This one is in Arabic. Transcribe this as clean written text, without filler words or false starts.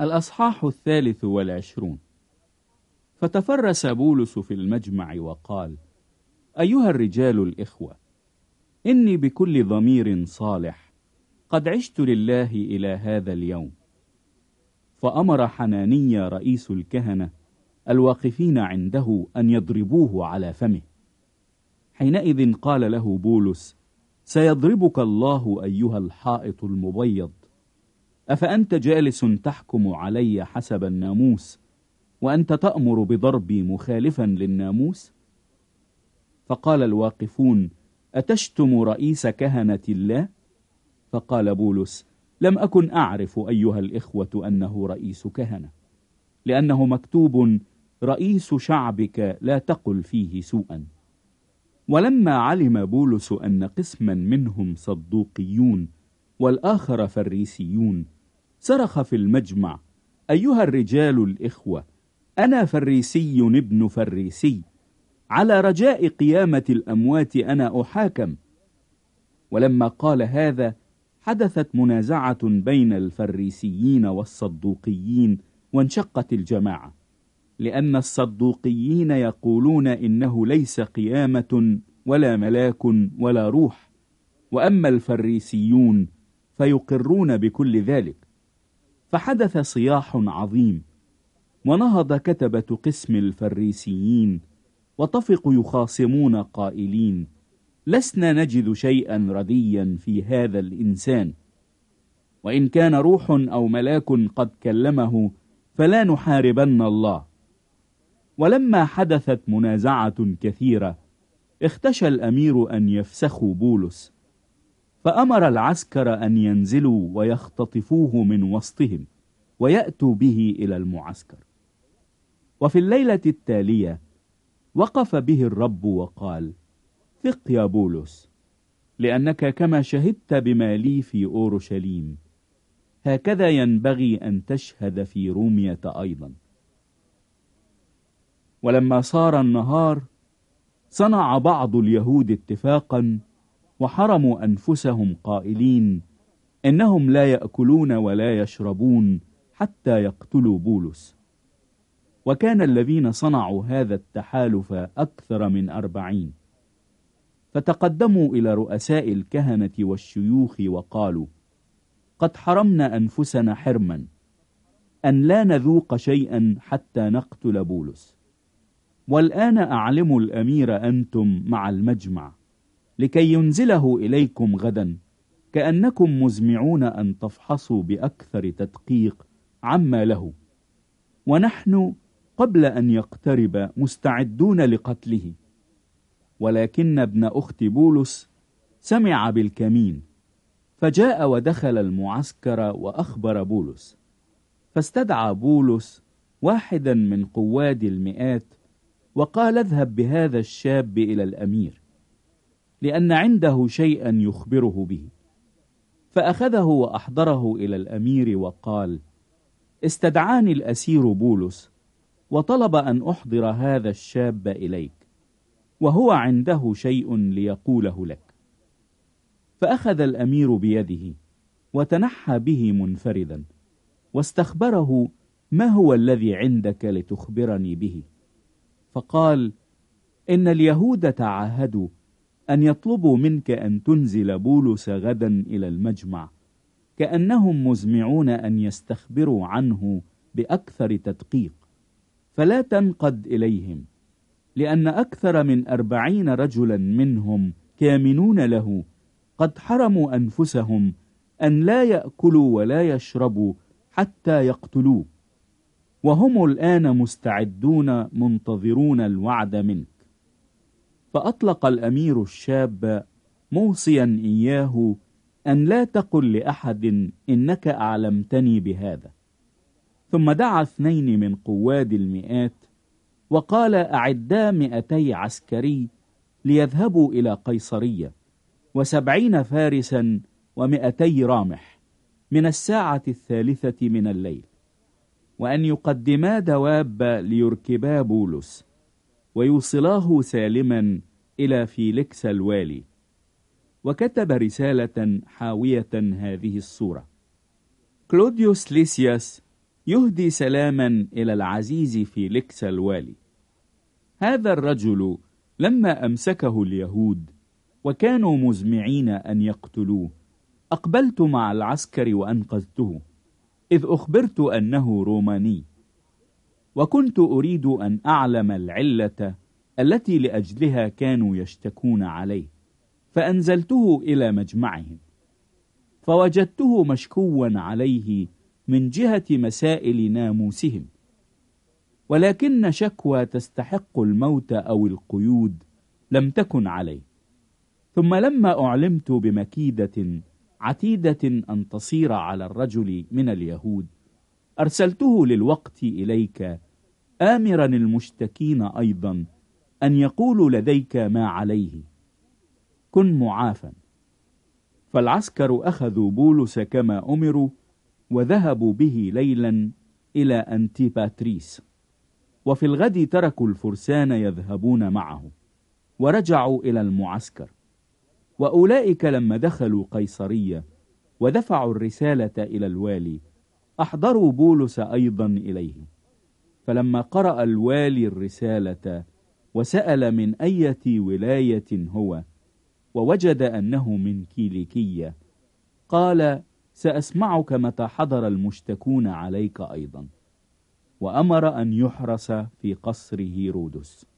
الأصحاح 23. فتفرس بولس في المجمع وقال: أيها الرجال الإخوة، إني بكل ضمير صالح قد عشت لله إلى هذا اليوم. فأمر حنانيا رئيس الكهنة الواقفين عنده أن يضربوه على فمه. حينئذ قال له بولس: سيضربك الله أيها الحائط المبيض، أفأنت جالس تحكم علي حسب الناموس وأنت تأمر بضربي مخالفا للناموس؟ فقال الواقفون: أتشتم رئيس كهنة الله؟ فقال بولس: لم أكن أعرف أيها الإخوة أنه رئيس كهنة، لأنه مكتوب: رئيس شعبك لا تقل فيه سوءا. ولما علم بولس أن قسما منهم صدوقيون والآخر فريسيون، صرخ في المجمع: أيها الرجال الإخوة، أنا فريسي ابن فريسي، على رجاء قيامة الأموات أنا أحاكم. ولما قال هذا حدثت منازعة بين الفريسيين والصدوقيين، وانشقت الجماعة، لأن الصدوقيين يقولون إنه ليس قيامة ولا ملاك ولا روح، وأما الفريسيون فيقرون بكل ذلك. فحدث صياح عظيم، ونهض كتبة قسم الفريسيين وطفقوا يخاصمون قائلين: لسنا نجد شيئا رديا في هذا الإنسان، وإن كان روح أو ملاك قد كلمه فلا نحاربن الله. ولما حدثت منازعة كثيرة، اختشى الأمير أن يفسخوا بولس، فأمر العسكر أن ينزلوا ويختطفوه من وسطهم ويأتوا به إلى المعسكر. وفي الليلة التالية وقف به الرب وقال: ثق يا بولس، لأنك كما شهدت بما لي في أورشليم، هكذا ينبغي أن تشهد في رومية أيضا. ولما صار النهار، صنع بعض اليهود اتفاقا وحرموا أنفسهم قائلين: إنهم لا يأكلون ولا يشربون حتى يقتلوا بولس. وكان الذين صنعوا هذا التحالف أكثر من 40. فتقدموا إلى رؤساء الكهنة والشيوخ وقالوا: قد حرمنا أنفسنا حرما أن لا نذوق شيئا حتى نقتل بولس، والآن أعلموا الأمير أنتم مع المجمع لكي ينزله إليكم غدا، كأنكم مزمعون أن تفحصوا بأكثر تدقيق عما له، ونحن قبل أن يقترب مستعدون لقتله. ولكن ابن أخت بولس سمع بالكمين، فجاء ودخل المعسكر وأخبر بولس. فاستدعى بولس واحدا من قواد المئات وقال: اذهب بهذا الشاب إلى الأمير، لأن عنده شيئا يخبره به. فأخذه وأحضره إلى الأمير وقال: استدعاني الأسير بولس وطلب أن أحضر هذا الشاب إليك، وهو عنده شيء ليقوله لك. فأخذ الأمير بيده وتنحى به منفردا، واستخبره: ما هو الذي عندك لتخبرني به؟ فقال: إن اليهود تعاهدوا أن يطلبوا منك أن تنزل بولس غدا إلى المجمع، كأنهم مزمعون أن يستخبروا عنه بأكثر تدقيق، فلا تنقد إليهم، لأن أكثر من 40 رجلا منهم كامنون له قد حرموا أنفسهم أن لا يأكلوا ولا يشربوا حتى يقتلوه، وهم الآن مستعدون منتظرون الوعد منك. فأطلق الأمير الشاب، موصيا إياه أن لا تقل لأحد إنك أعلمتني بهذا. ثم دعا 2 من قواد المئات وقال: أعدا 200 عسكري ليذهبوا إلى قيصرية، 70 فارسا و200 رامح من الساعة 3 من الليل، وأن يقدما دواب ليركبا بولس ويوصلاه سالما إلى فيليكسا الوالي. وكتب رسالة حاوية هذه الصورة: كلوديوس ليسياس يهدي سلاما إلى العزيز فيليكسا الوالي. هذا الرجل لما أمسكه اليهود وكانوا مزمعين أن يقتلوه، أقبلت مع العسكر وأنقذته، إذ أخبرت أنه روماني، وكنت أريد أن أعلم العلة التي لأجلها كانوا يشتكون عليه، فأنزلته إلى مجمعهم، فوجدته مشكوا عليه من جهة مسائل ناموسهم، ولكن شكوى تستحق الموت أو القيود لم تكن عليه. ثم لما أعلمت بمكيدة عتيدة أن تصير على الرجل من اليهود، أرسلته للوقت إليك، آمرا المشتكين أيضا أن يقولوا لديك ما عليه، كن معافا. فالعسكر أخذوا بولس كما أمروا، وذهبوا به ليلا إلى انتيباتريس، وفي الغد تركوا الفرسان يذهبون معه، ورجعوا إلى المعسكر. وأولئك لما دخلوا قيصرية ودفعوا الرسالة إلى الوالي، أحضروا بولس أيضا إليه، فلما قرأ الوالي الرسالة وسأل من أية ولاية هو، ووجد أنه من كيليكية، قال: سأسمعك متى حضر المشتكون عليك أيضا. وأمر أن يحرس في قصر هيرودس.